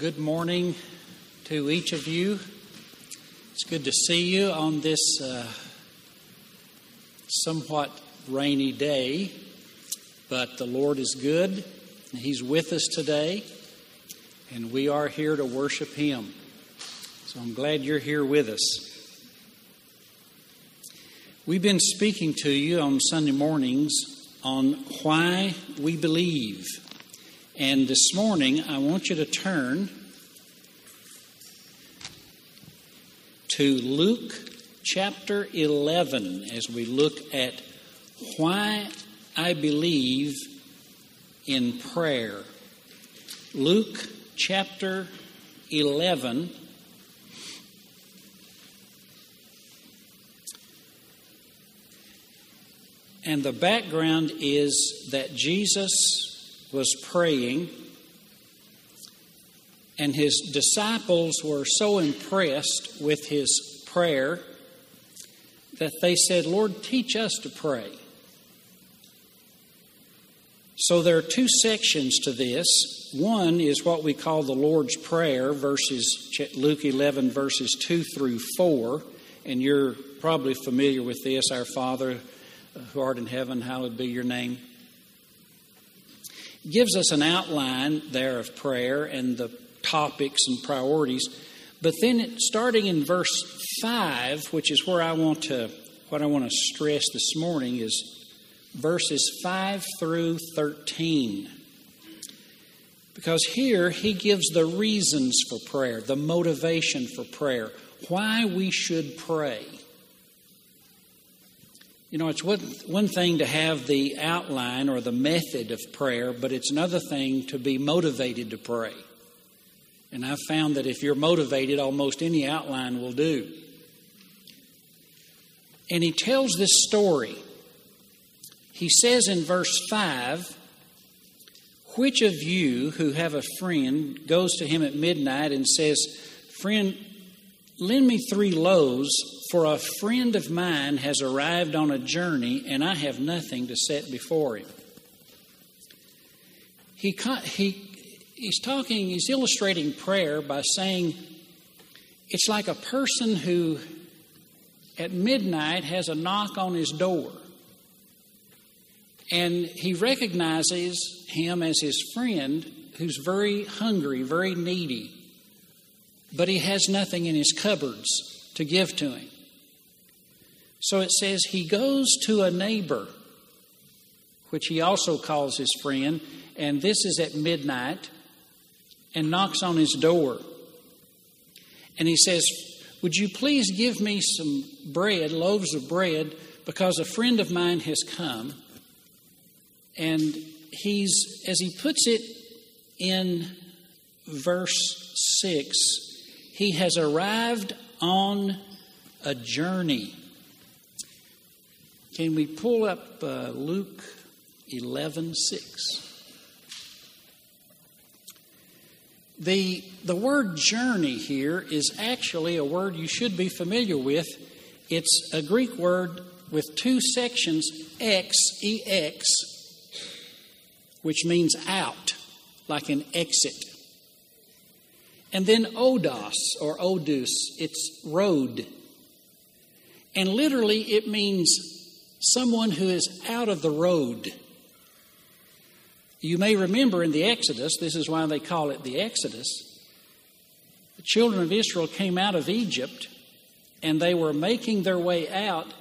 Good morning to each of you. It's good to see you on this somewhat rainy day, but the Lord is good. He's with us today, and we are here to worship Him. So I'm glad you're here with us. We've been speaking to you on Sunday mornings on why we believe. And this morning, I want you to turn to Luke chapter 11 as we look at why I believe in prayer. Luke chapter 11, and the background is that Jesus was praying, and his disciples were so impressed with his prayer that they said, "Lord, teach us to pray." So there are two sections to this. One is what we call the Lord's Prayer, verses Luke 11, verses 2 through 4. And you're probably familiar with this. Our Father, who art in heaven, hallowed be your name. Gives us an outline there of prayer and the topics and priorities. But then starting in verse 5, which is where what I want to stress this morning, is verses 5 through 13. Because here he gives the reasons for prayer, the motivation for prayer, why we should pray. You know, it's one thing to have the outline or the method of prayer, but it's another thing to be motivated to pray. And I've found that if you're motivated, almost any outline will do. And he tells this story. He says in verse 5, "Which of you who have a friend goes to him at midnight and says, 'Friend, lend me 3 loaves, for a friend of mine has arrived on a journey, and I have nothing to set before him.'" He's illustrating prayer by saying it's like a person who at midnight has a knock on his door, and he recognizes him as his friend who's very hungry, very needy. But he has nothing in his cupboards to give to him. So it says he goes to a neighbor, which he also calls his friend, and this is at midnight, and knocks on his door. And he says, "Would you please give me some bread, loaves of bread, because a friend of mine has come." And he's, as he puts it in verse 6, he has arrived on a journey. Can we pull up Luke 11:6? The word journey here is actually a word you should be familiar with. It's a Greek word with 2 sections, ex, ex, which means out, like an exit. And then odos, or odus, it's road. And literally it means someone who is out of the road. You may remember in the Exodus, this is why they call it the Exodus, the children of Israel came out of Egypt, and they were making their way out,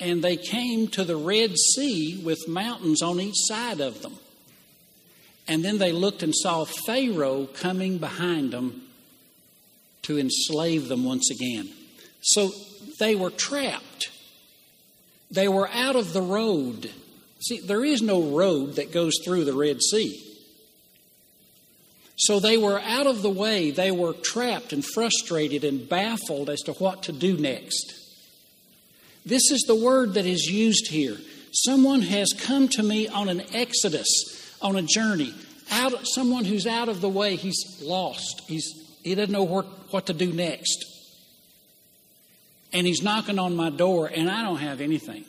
and they came to the Red Sea with mountains on each side of them. And then they looked and saw Pharaoh coming behind them to enslave them once again. So they were trapped. They were out of the road. See, there is no road that goes through the Red Sea. So they were out of the way. They were trapped and frustrated and baffled as to what to do next. This is the word that is used here. Someone has come to me on an exodus, on a journey, someone who's out of the way. He's lost. He doesn't know what to do next. And he's knocking on my door, and I don't have anything.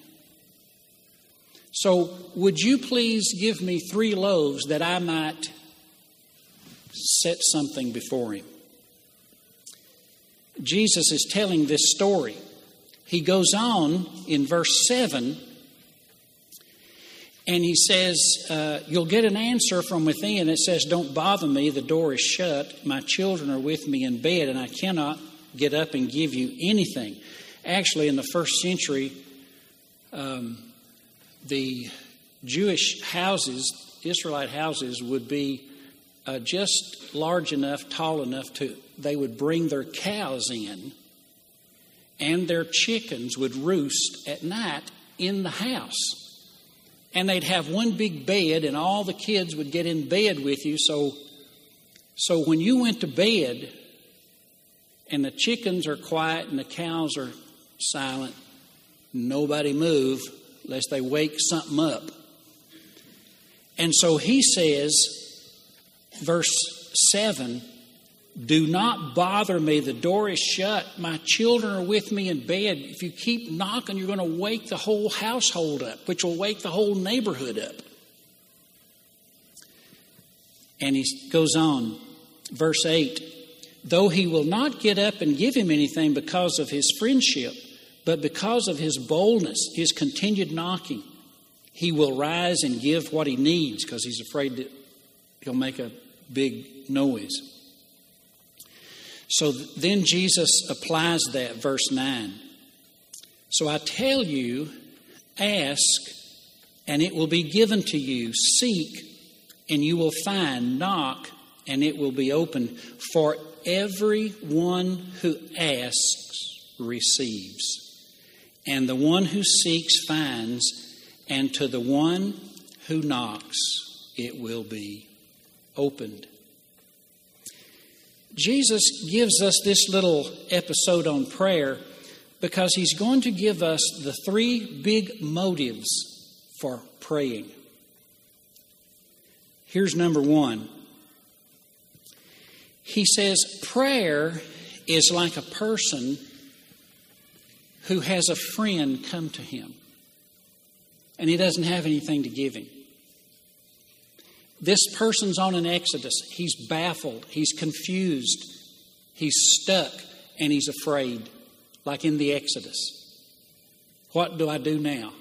So would you please give me 3 loaves that I might set something before him. Jesus is telling this story. He goes on in verse 7, and he says, you'll get an answer from within. It says, don't bother me, the door is shut. My children are with me in bed, and I cannot get up and give you anything. Actually, in the first century, the Jewish houses, Israelite houses, would be just large enough, tall enough they would bring their cows in, and their chickens would roost at night in the house. And they'd have one big bed, and all the kids would get in bed with you. So when you went to bed, and the chickens are quiet and the cows are silent, nobody move lest they wake something up. And so he says, verse 7, do not bother me. The door is shut. My children are with me in bed. If you keep knocking, you're going to wake the whole household up, which will wake the whole neighborhood up. And he goes on, verse 8, though he will not get up and give him anything because of his friendship, but because of his boldness, his continued knocking, he will rise and give what he needs because he's afraid that he'll make a big noise. So then Jesus applies that, verse 9. So I tell you, ask, and it will be given to you. Seek, and you will find. Knock, and it will be opened. For everyone who asks receives. And the one who seeks finds. And to the one who knocks, it will be opened. Jesus gives us this little episode on prayer because he's going to give us the three big motives for praying. Here's number one. He says prayer is like a person who has a friend come to him and he doesn't have anything to give him. This person's on an exodus. He's baffled. He's confused. He's stuck. And he's afraid. Like in the Exodus. What do I do now?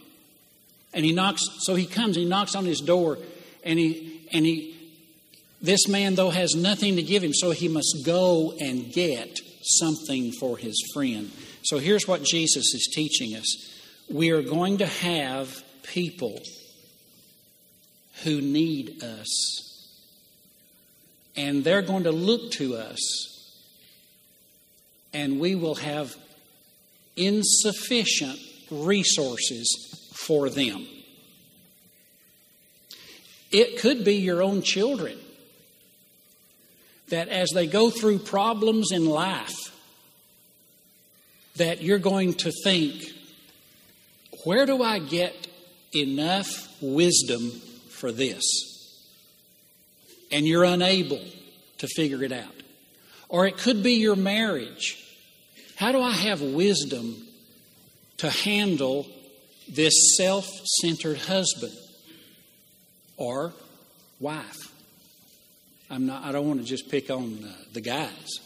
And he knocks. So he comes. He knocks on his door. This man though has nothing to give him. So he must go and get something for his friend. So here's what Jesus is teaching us. We are going to have people who need us. And they're going to look to us. And we will have insufficient resources for them. It could be your own children that as they go through problems in life, that you're going to think, where do I get enough wisdom for this? And you're unable to figure it out. Or it could be your marriage. How do I have wisdom to handle this self-centered husband or wife? I don't want to just pick on the guys,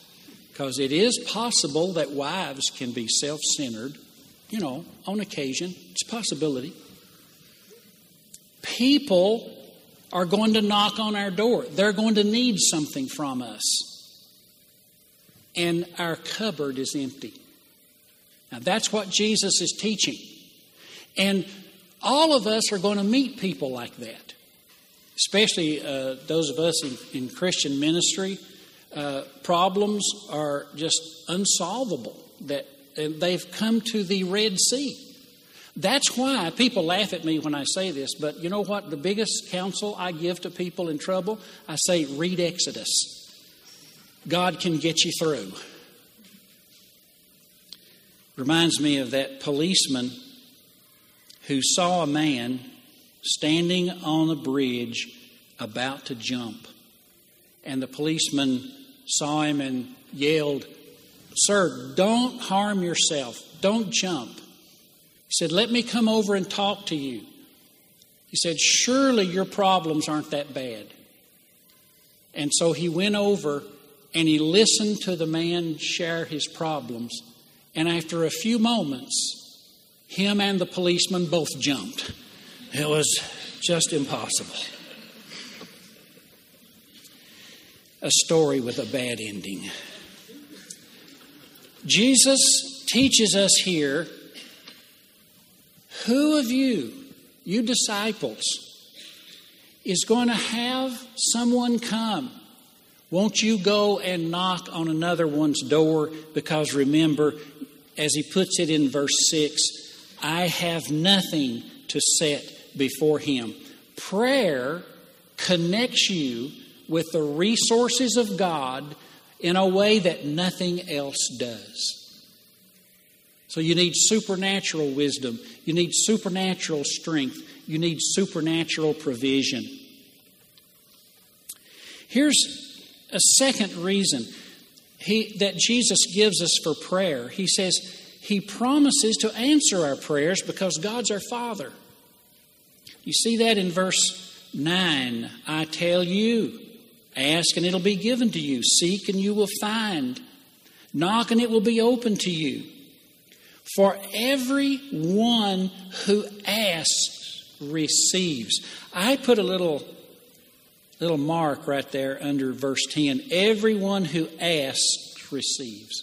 because it is possible that wives can be self-centered, on occasion. It's a possibility. People are going to knock on our door. They're going to need something from us. And our cupboard is empty. Now that's what Jesus is teaching. And all of us are going to meet people like that. Especially those of us in Christian ministry. Problems are just unsolvable. That they've come to the Red Sea. That's why people laugh at me when I say this, but you know what? The biggest counsel I give to people in trouble, I say, read Exodus. God can get you through. Reminds me of that policeman who saw a man standing on a bridge about to jump. And the policeman saw him and yelled, "Sir, don't harm yourself. Don't jump." He said, "Let me come over and talk to you." He said, "Surely your problems aren't that bad." And so he went over and he listened to the man share his problems. And after a few moments, him and the policeman both jumped. It was just impossible. A story with a bad ending. Jesus teaches us here, who of you disciples, is going to have someone come? Won't you go and knock on another one's door? Because remember, as he puts it in verse 6, I have nothing to set before him. Prayer connects you with the resources of God in a way that nothing else does. So you need supernatural wisdom. You need supernatural strength. You need supernatural provision. Here's a second reason that Jesus gives us for prayer. He says he promises to answer our prayers because God's our Father. You see that in verse 9. I tell you, ask and it'll be given to you. Seek and you will find. Knock and it will be open to you. For every one who asks receives. I put a little mark right there under verse 10. Everyone who asks receives.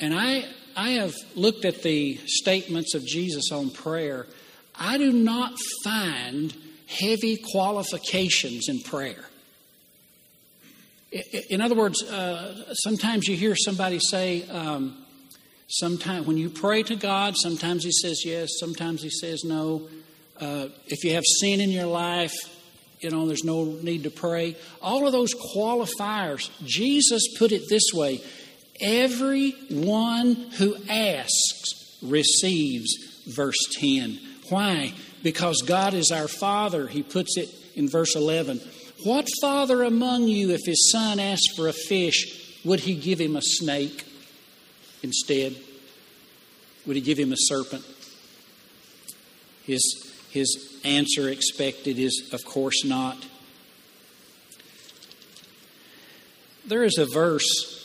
And I have looked at the statements of Jesus on prayer. I do not find heavy qualifications in prayer. In other words, sometimes you hear somebody say, sometimes when you pray to God, sometimes He says yes, sometimes He says no. If you have sin in your life, there's no need to pray. All of those qualifiers, Jesus put it this way. Everyone who asks receives, verse 10. Why? Because God is our Father. He puts it in verse 11. What father among you, if his son asked for a fish, would he give him a snake instead? Would he give him a serpent? His answer expected is, of course, not. There is a verse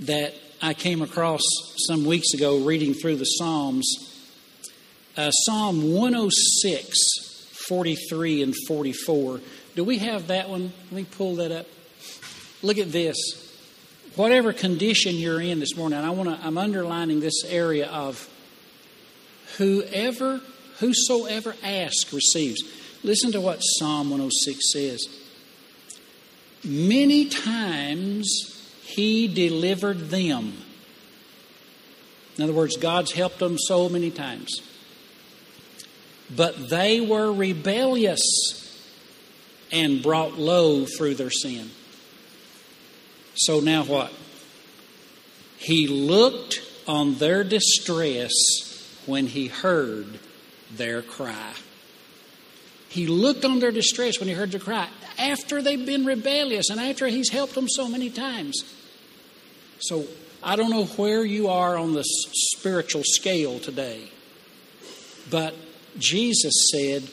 that I came across some weeks ago reading through the Psalms. Psalm 106, 43 and 44. Do we have that one? Let me pull that up. Look at this. Whatever condition you're in this morning, I'm underlining this area of whosoever asks receives. Listen to what Psalm 106 says. Many times he delivered them. In other words, God's helped them so many times. But they were rebellious and brought low through their sin. So now what? He looked on their distress when he heard their cry. He looked on their distress when he heard their cry. After they've been rebellious and after he's helped them so many times. So I don't know where you are on the spiritual scale today. But Jesus said,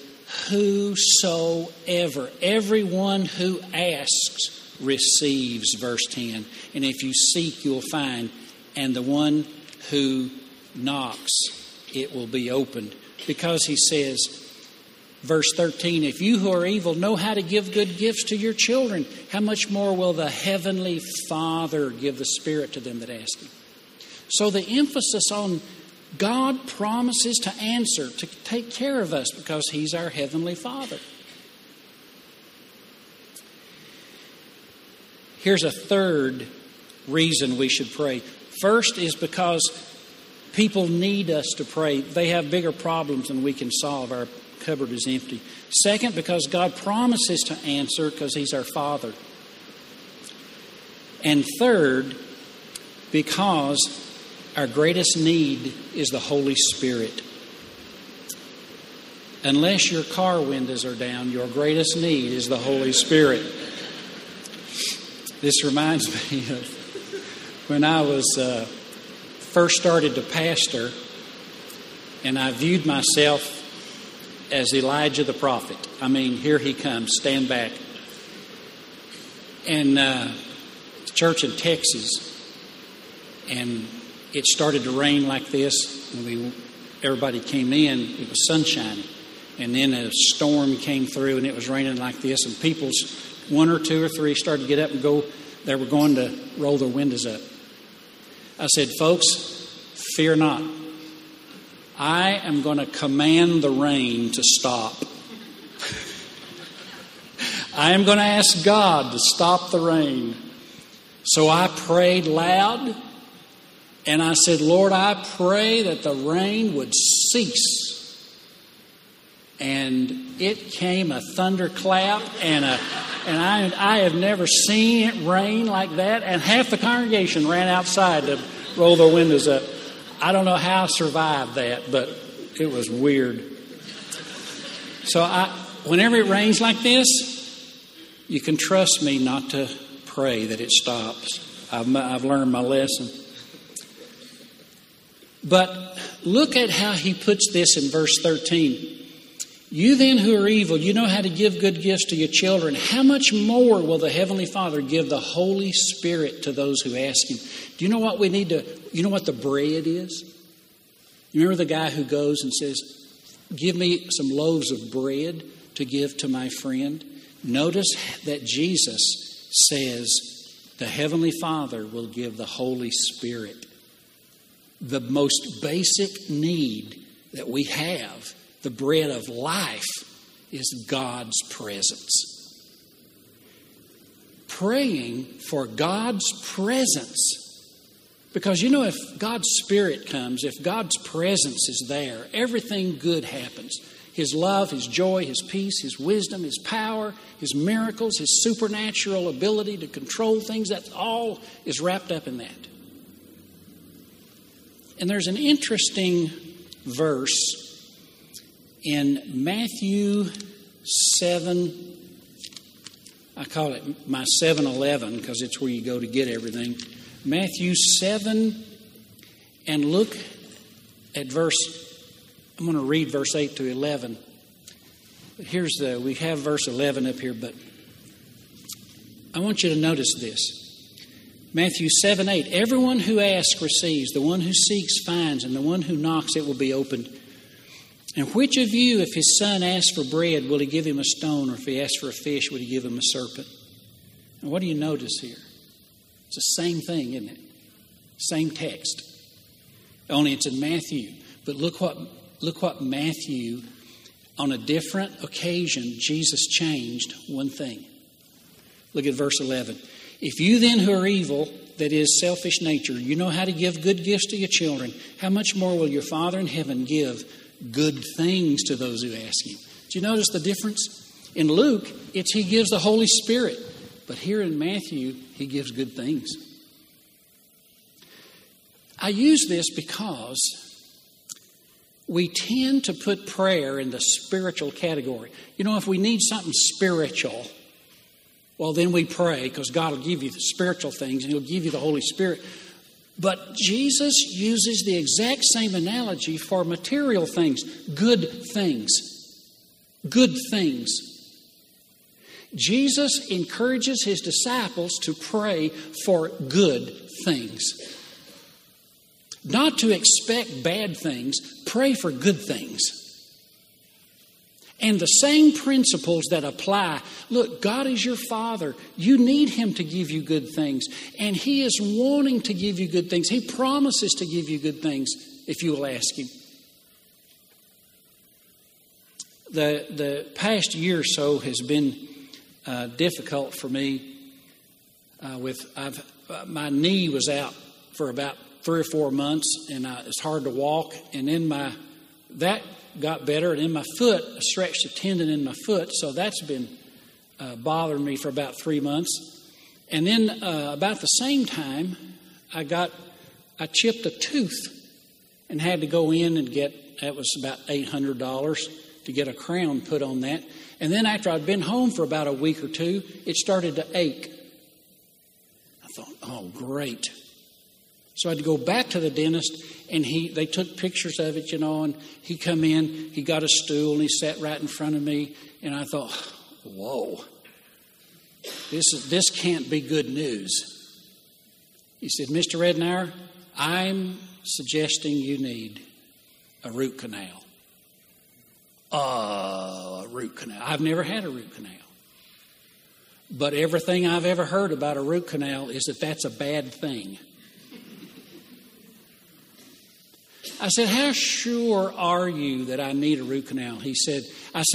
whosoever, everyone who asks receives, verse 10. And if you seek, you'll find. And the one who knocks, it will be opened. Because he says, verse 13, if you who are evil know how to give good gifts to your children, how much more will the heavenly Father give the Spirit to them that ask him? So the emphasis on God promises to answer, to take care of us because He's our Heavenly Father. Here's a third reason we should pray. First is because people need us to pray. They have bigger problems than we can solve. Our cupboard is empty. Second, because God promises to answer because He's our Father. And third, because our greatest need is the Holy Spirit. Unless your car windows are down, your greatest need is the Holy Spirit. This reminds me of when I was first started to pastor, and I viewed myself as Elijah the prophet. I mean, here he comes, stand back. and church in Texas, and it started to rain like this, and everybody came in. It was sunshiny, and then a storm came through, and it was raining like this, and people, one or two or three, started to get up and go. They were going to roll their windows up. I said, folks, fear not. I am going to command the rain to stop. I am going to ask God to stop the rain. So I prayed loud, and I said, Lord, I pray that the rain would cease. And it came a thunderclap, and I have never seen it rain like that. And half the congregation ran outside to roll their windows up. I don't know how I survived that, but it was weird. So whenever it rains like this, you can trust me not to pray that it stops. I've learned my lesson. But look at how he puts this in verse 13. You then who are evil, you know how to give good gifts to your children. How much more will the Heavenly Father give the Holy Spirit to those who ask Him? Do you know what we need to, you know what the bread is? You remember the guy who goes and says, give me some loaves of bread to give to my friend? Notice that Jesus says the Heavenly Father will give the Holy Spirit. The most basic need that we have, the bread of life, is God's presence. Praying for God's presence. Because you know, if God's Spirit comes, if God's presence is there, everything good happens. His love, His joy, His peace, His wisdom, His power, His miracles, His supernatural ability to control things, that all is wrapped up in that. And there's an interesting verse in Matthew 7, I call it my 7:11 because it's where you go to get everything. Matthew 7, and look at verse, I'm going to read verse 8 to 11. Here's we have verse 11 up here, but I want you to notice this. Matthew 7:8, everyone who asks receives, the one who seeks finds, and the one who knocks it will be opened. And which of you, if his son asks for bread, will he give him a stone? Or if he asks for a fish, would he give him a serpent? And what do you notice here? It's the same thing, isn't it? Same text. Only it's in Matthew. But look what Matthew, on a different occasion, Jesus changed one thing. Look at verse 11. If you then who are evil, that is selfish nature, you know how to give good gifts to your children, how much more will your Father in heaven give good things to those who ask Him? Do you notice the difference? In Luke, it's He gives the Holy Spirit. But here in Matthew, He gives good things. I use this because we tend to put prayer in the spiritual category. You know, if we need something spiritual, well, then we pray because God will give you the spiritual things and He'll give you the Holy Spirit. But Jesus uses the exact same analogy for material things, good things. Good things. Jesus encourages His disciples to pray for good things. Not to expect bad things, pray for good things. And the same principles that apply. Look, God is your Father. You need Him to give you good things. And He is wanting to give you good things. He promises to give you good things if you will ask Him. The past year or so has been difficult for me. My knee was out for about 3 or 4 months, and it's hard to walk. And then that got better, and in my foot, I stretched a tendon in my foot, so that's been bothering me for about 3 months. And then about the same time, I chipped a tooth and had to go in and that was about $800 to get a crown put on that. And then after I'd been home for about a week or two, it started to ache. I thought, oh, great. So I had to go back to the dentist, and they took pictures of it, you know, and he come in, he got a stool, and he sat right in front of me, and I thought, whoa, This can't be good news. He said, Mr. Rednower, I'm suggesting you need a root canal. A root canal. I've never had a root canal. But everything I've ever heard about a root canal is that that's a bad thing. I said, how sure are you that I need a root canal? He said,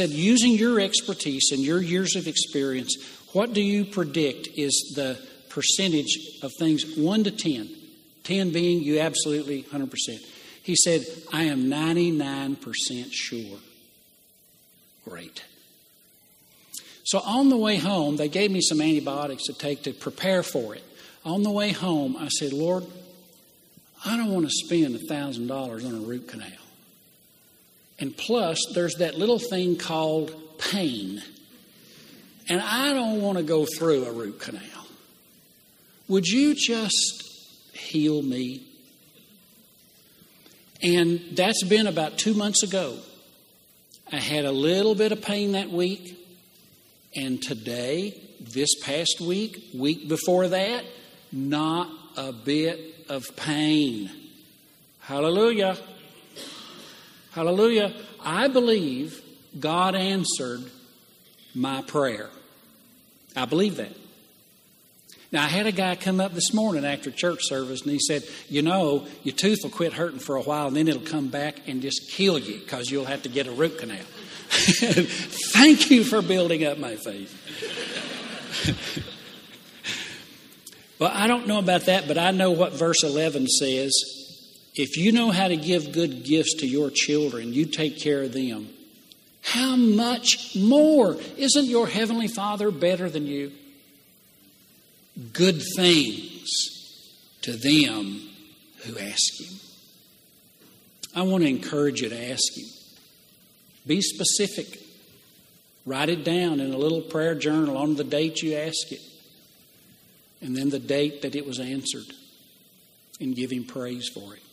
using your expertise and your years of experience, what do you predict is the percentage of things 1 to 10? 10 being you absolutely 100%. He said, I am 99% sure. Great. So on the way home, they gave me some antibiotics to take to prepare for it. On the way home, I said, Lord, I don't want to spend $1,000 on a root canal. And plus, there's that little thing called pain. And I don't want to go through a root canal. Would you just heal me? And that's been about 2 months ago. I had a little bit of pain that week. And today, this past week, week before that, not a bit of pain. Hallelujah. Hallelujah. I believe God answered my prayer. I believe that. Now, I had a guy come up this morning after church service, and he said, you know, your tooth will quit hurting for a while, and then it'll come back and just kill you because you'll have to get a root canal. Thank you for building up my faith. Well, I don't know about that, but I know what verse 11 says. If you know how to give good gifts to your children, you take care of them. How much more? Isn't your Heavenly Father better than you? Good things to them who ask Him. I want to encourage you to ask Him. Be specific. Write it down in a little prayer journal on the date you ask it. And then the date that it was answered, and give Him praise for it.